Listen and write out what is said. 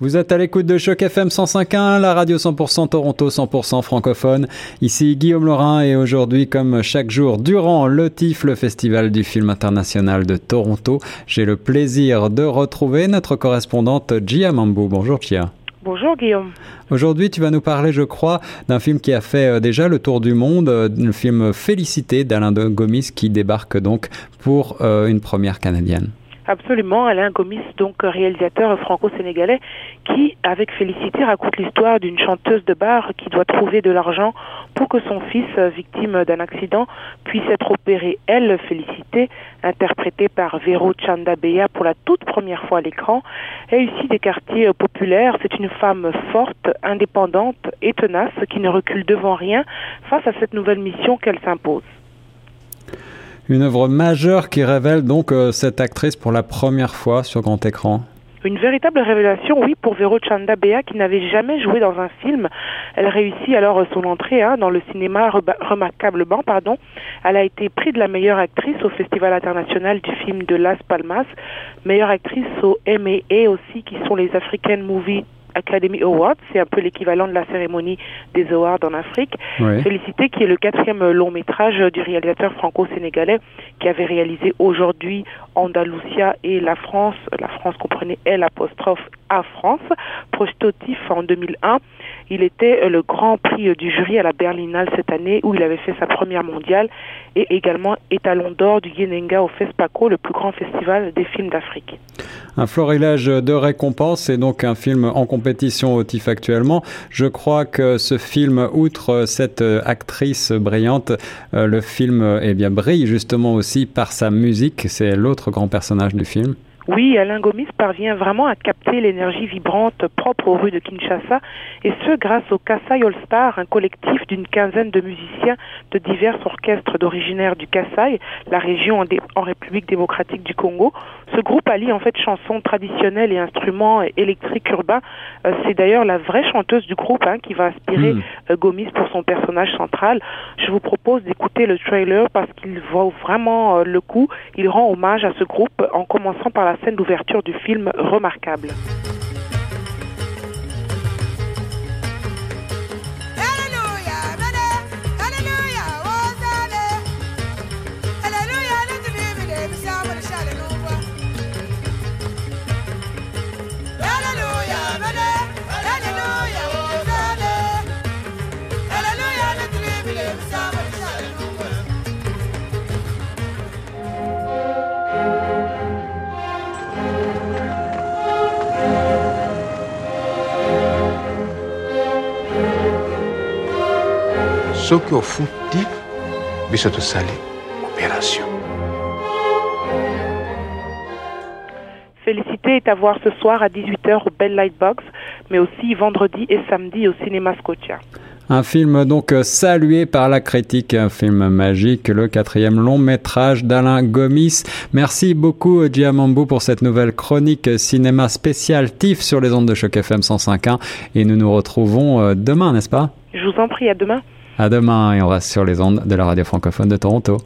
Vous êtes à l'écoute de Choc FM 105.1, la radio 100% Toronto, 100% francophone. Ici Guillaume Lorin et aujourd'hui, comme chaque jour, durant le TIFF, le Festival du film international de Toronto, j'ai le plaisir de retrouver notre correspondante Djia Mambu. Bonjour Djia. Bonjour Guillaume. Aujourd'hui, tu vas nous parler, je crois, d'un film qui a fait déjà le tour du monde, le film Félicité d'Alain Gomis qui débarque donc pour une première canadienne. Absolument, Alain Gomis, donc réalisateur franco-sénégalais, qui, avec Félicité, raconte l'histoire d'une chanteuse de bar qui doit trouver de l'argent pour que son fils, victime d'un accident, puisse être opéré. Elle, Félicité, interprétée par Véro Tshanda Beya pour la toute première fois à l'écran, est issue des quartiers populaires. C'est une femme forte, indépendante et tenace qui ne recule devant rien face à cette nouvelle mission qu'elle s'impose. Une œuvre majeure qui révèle donc cette actrice pour la première fois sur grand écran. Une véritable révélation, oui, pour Véro Tshanda Beya qui n'avait jamais joué dans un film. Elle réussit alors son entrée dans le cinéma remarquablement. Elle a été prix de la meilleure actrice au Festival international du film de Las Palmas, meilleure actrice au M&A aussi, qui sont les African Movies Academy Awards, c'est un peu l'équivalent de la cérémonie des Awards en Afrique. Oui. Félicité, qui est le 4e long métrage du réalisateur franco-sénégalais, qui avait réalisé Aujourd'hui, Andalusia et la France comprenait L' France, projeté au TIFF en 2001. Il était le grand prix du jury à la Berlinale cette année, où il avait fait sa première mondiale, et également étalon d'or du Yenenga au FESPACO, le plus grand festival des films d'Afrique. Un florilège de récompenses, c'est donc un film en compétition au TIFF actuellement. Je crois que ce film, outre cette actrice brillante, le film brille justement aussi par sa musique. C'est l'autre grand personnage du film. Oui, Alain Gomis parvient vraiment à capter l'énergie vibrante propre aux rues de Kinshasa, et ce grâce au Kassai All Star, un collectif d'une quinzaine de musiciens de divers orchestres d'originaires du Kassai, la région en République démocratique du Congo. Ce groupe allie en fait chansons traditionnelles et instruments électriques urbains. C'est d'ailleurs la vraie chanteuse du groupe qui va inspirer Gomis pour son personnage central. Je vous propose d'écouter le trailer parce qu'il vaut vraiment le coup. Il rend hommage à ce groupe en commençant par la scène d'ouverture du film remarquable. Soki ofuti biso tosali opération. Félicité est à voir ce soir à 18h au Bell Light Box, mais aussi vendredi et samedi au cinéma Scotia. Un film donc salué par la critique, un film magique, le 4e long métrage d'Alain Gomis. Merci beaucoup Djia Mambu pour cette nouvelle chronique cinéma spéciale TIFF sur les ondes de Choc FM 105.1 et nous nous retrouvons demain, n'est-ce pas ? Je vous en prie, à demain. À demain et on reste sur les ondes de la radio francophone de Toronto.